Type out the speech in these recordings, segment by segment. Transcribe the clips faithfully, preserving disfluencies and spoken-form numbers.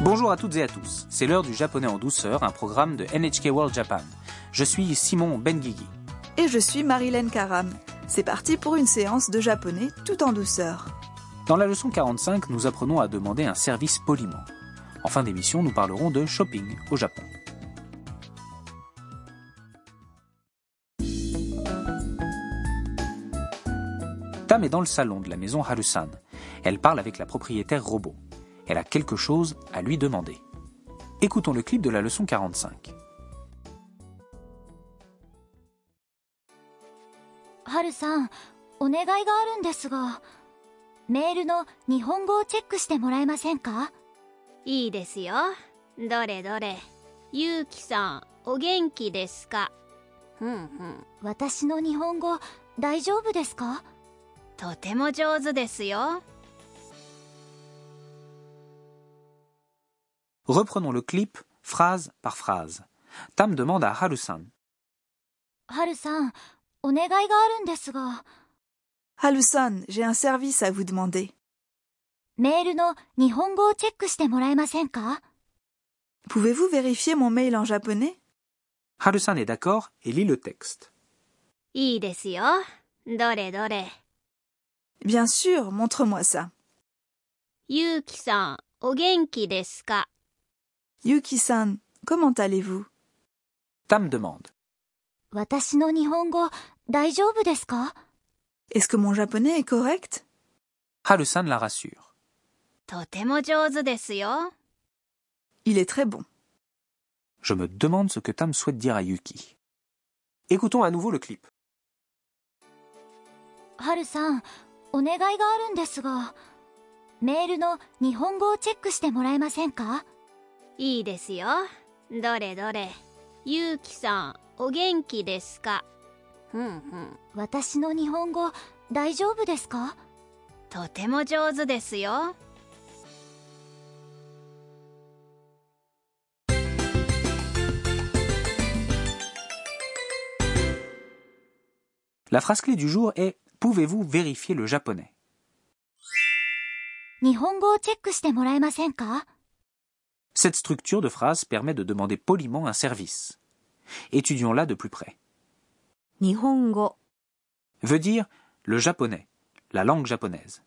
Bonjour à toutes et à tous, c'est l'heure du japonais en douceur, un programme de N H K World Japan. Je suis Simon Benguigi. Et je suis Marilène Karam. C'est parti pour une séance de japonais tout en douceur. Dans la leçon quarante-cinq, nous apprenons à demander un service poliment. En fin d'émission, nous parlerons de shopping au Japon. Tam est dans le salon de la maison Haru-san. Elle parle avec la propriétaire robot. Elle a quelque chose à lui demander. Écoutons le clip de la leçon quarante-cinq. Haru-san, onegai ga arun desu ga, mail no nihongo o check shite moraemasen ka? Ii desu yo. Dore dore. Yuki-san, o genki desu ka? Hum hum. Watashi no nihongo daijoubu desu ka? Totemo jouzu desu yo. Reprenons le clip phrase par phrase. Tam demande à Haru-san. Haru-san, onegai ga arun desu ga. Haru-san, j'ai un service à vous demander. Mail no nihongo o check shite moraemasen ka? Pouvez-vous vérifier mon mail en japonais? Haru-san est d'accord et lit le texte. Ii desu yo. Dore dore. Bien sûr, montre-moi ça. Yuki-san, o genki desu ka? Yuki-san, comment allez-vous? Tam demande. Watashi no nihongo daijoubu desu ka? Est-ce que mon japonais est correct? Haru-san la rassure. Totemo jouzu desu yo. Il est très bon. Je me demande ce que Tam souhaite dire à Yuki. Écoutons à nouveau le clip. Haru-san, onegai ga arun desu ga, mail no nihongo o check shite moraemasen ka? Ii desu yo. Dore dore. Yuki-san, o genki desu ka? Hum hum. Watashi no nihongo daijoubu desu ka? Totemo jouzu desu yo. La phrase clé du jour est « Pouvez-vous vérifier le japonais ?» Nihongo o check shite moraemasen ka? Cette structure de phrase permet de demander poliment un service. Étudions-la de plus près. Nihongo veut dire le japonais, la langue japonaise.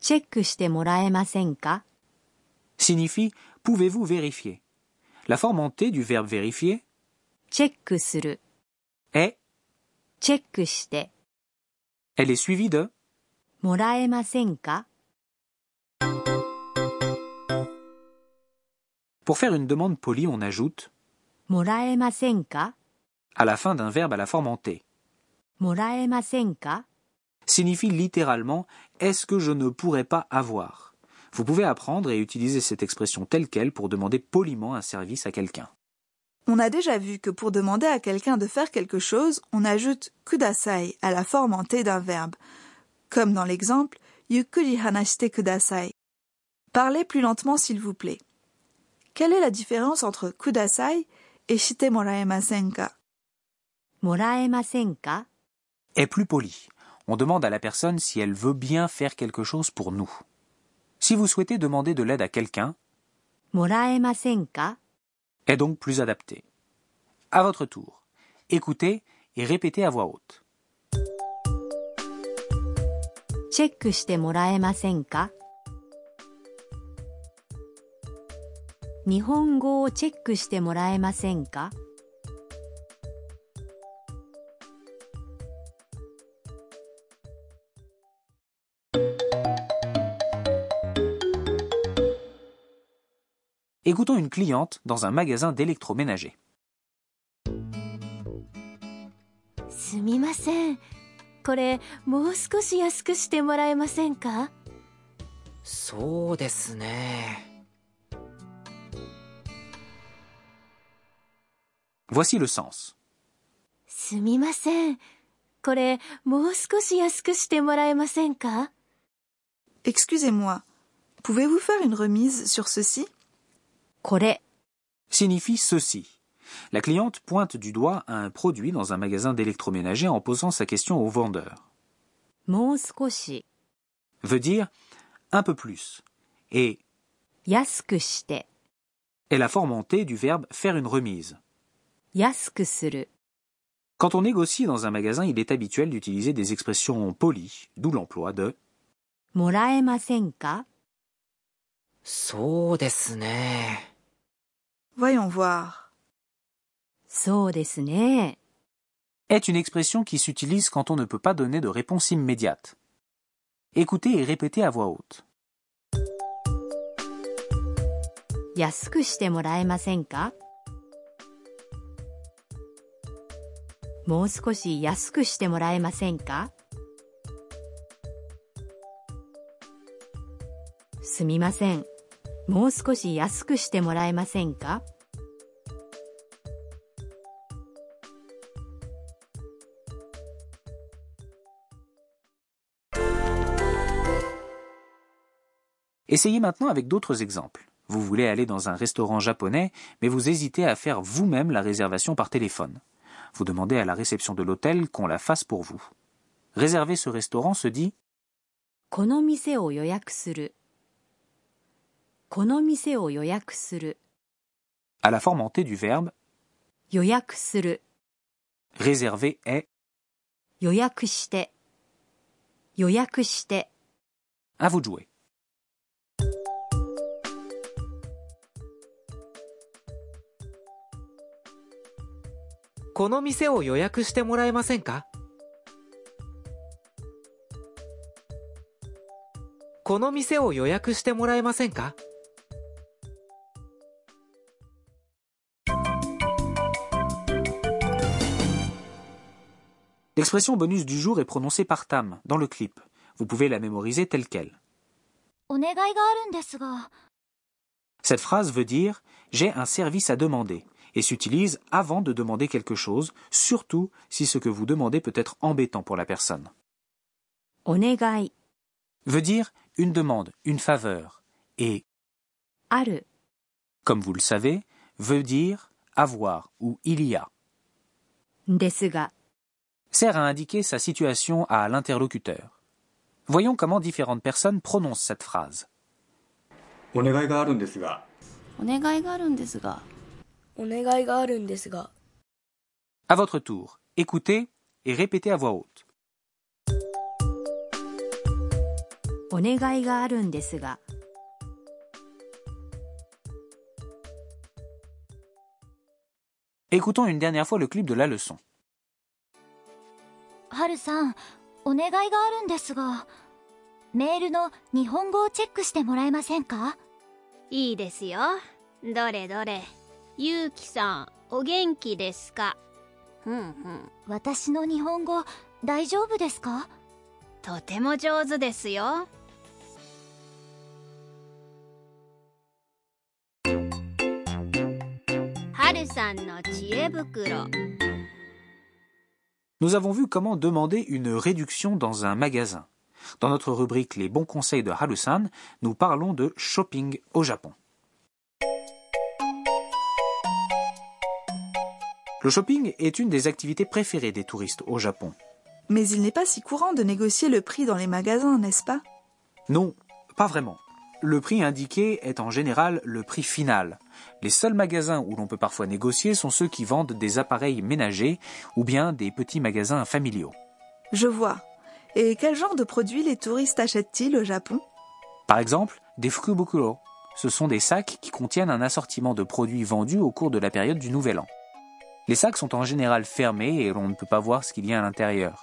Check shite moraemasen ka? Signifie « pouvez-vous vérifier ?» La forme en T du verbe vérifier check suru est check shite. Elle est suivie de moraemasen ka? Pour faire une demande polie, on ajoute moraemasen ka à la fin d'un verbe à la forme en T. Moraemasen ka signifie littéralement « est-ce que je ne pourrais pas avoir ?» Vous pouvez apprendre et utiliser cette expression telle qu'elle pour demander poliment un service à quelqu'un. On a déjà vu que pour demander à quelqu'un de faire quelque chose, on ajoute « kudasai » à la forme en T d'un verbe. Comme dans l'exemple « yukuri hanashite kudasai ». Parlez plus lentement s'il vous plaît. Quelle est la différence entre « kudasai » et « shite moraemasen ka »? Moraemasen ka est plus poli. On demande à la personne si elle veut bien faire quelque chose pour nous. Si vous souhaitez demander de l'aide à quelqu'un, moraemasen ka est donc plus adapté. À votre tour, écoutez et répétez à voix haute. Check shite moraemasen ka? Nihongo o check shite moraemasen ka? Écoutons une cliente dans un magasin d'électroménager. Sumimasen, kore mou skoshi yasuku shite moraemasen ka? Sou desu ne. Voici le sens. Sumimasen, kore mou skoshi yasuku shite moraemasen ka? Excusez-moi, pouvez-vous faire une remise sur ceci? Kore signifie ceci. La cliente pointe du doigt à un produit dans un magasin d'électroménager en posant sa question au vendeur. Mou skoshi veut dire un peu plus et Yasuku shite est la forme hantée du verbe faire une remise. Yasuku suru. Quand on négocie dans un magasin, il est habituel d'utiliser des expressions polies, d'où l'emploi de moraemasen ka. So desu ne. Voyons voir. So desu ne est une expression qui s'utilise quand on ne peut pas donner de réponse immédiate. Écoutez et répétez à voix haute. Yasuku shite moraemasen ka? Mou sukoshi yasuku shite moraemasen ka? Sumimasen, mou sukoshi yasuku shite moraemasen ka? Essayez maintenant avec d'autres exemples. Vous voulez aller dans un restaurant japonais, mais vous hésitez à faire vous-même la réservation par téléphone. Vous demandez à la réception de l'hôtel qu'on la fasse pour vous. Réserver ce restaurant se dit « Kono mise o yoyaku suru ». Kono mise o yoyaku suru à la forme hantée du verbe « yoyaku suru ». Réserver est « yoyaku shite ». Yoyaku shite. À vous de jouer. L'expression bonus du jour est prononcée par Tam dans le clip. Vous pouvez la mémoriser telle qu'elle. Cette phrase veut dire « j'ai un service à demander » et s'utilise avant de demander quelque chose, surtout si ce que vous demandez peut être embêtant pour la personne. Onegai veut dire une demande, une faveur, et aru, comme vous le savez, veut dire avoir ou il y a. Desu ga sert à indiquer sa situation à l'interlocuteur. Voyons comment différentes personnes prononcent cette phrase. Onegai ga arun desu ga. Onegai ga arun desu ga. À votre tour, écoutez et répétez à voix haute. Onegai ga arun desu ga. Écoutons une dernière fois le clip de la leçon. Haru-san, onegai ga arun desu ga. Mail no nihongo o check shite moraemasen ka? Ii desu yo. Dore dore. Yuki-san, o genki desu ka? Hum hum. Watashi no nihongo daijoubu desu ka? Totemo jouzu desu yo. Haru-san no chiebukuro. Nous avons vu comment demander une réduction dans un magasin. Dans notre rubrique Les bons conseils de Haru-san, nous parlons de shopping au Japon. Le shopping est une des activités préférées des touristes au Japon. Mais il n'est pas si courant de négocier le prix dans les magasins, n'est-ce pas? Non, pas vraiment. Le prix indiqué est en général le prix final. Les seuls magasins où l'on peut parfois négocier sont ceux qui vendent des appareils ménagers ou bien des petits magasins familiaux. Je vois. Et quel genre de produits les touristes achètent-ils au Japon? Par exemple, des fukubukuro. Ce sont des sacs qui contiennent un assortiment de produits vendus au cours de la période du Nouvel An. Les sacs sont en général fermés et l'on ne peut pas voir ce qu'il y a à l'intérieur.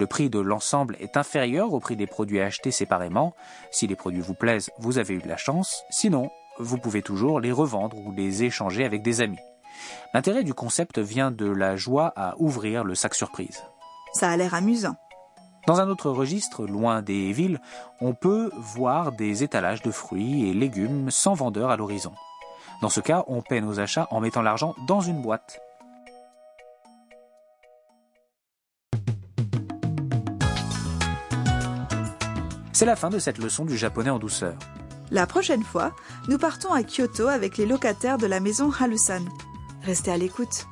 Le prix de l'ensemble est inférieur au prix des produits achetés séparément. Si les produits vous plaisent, vous avez eu de la chance. Sinon, vous pouvez toujours les revendre ou les échanger avec des amis. L'intérêt du concept vient de la joie à ouvrir le sac surprise. Ça a l'air amusant. Dans un autre registre, loin des villes, on peut voir des étalages de fruits et légumes sans vendeur à l'horizon. Dans ce cas, on paie nos achats en mettant l'argent dans une boîte. C'est la fin de cette leçon du japonais en douceur. La prochaine fois, nous partons à Kyoto avec les locataires de la maison Haru-san. Restez à l'écoute.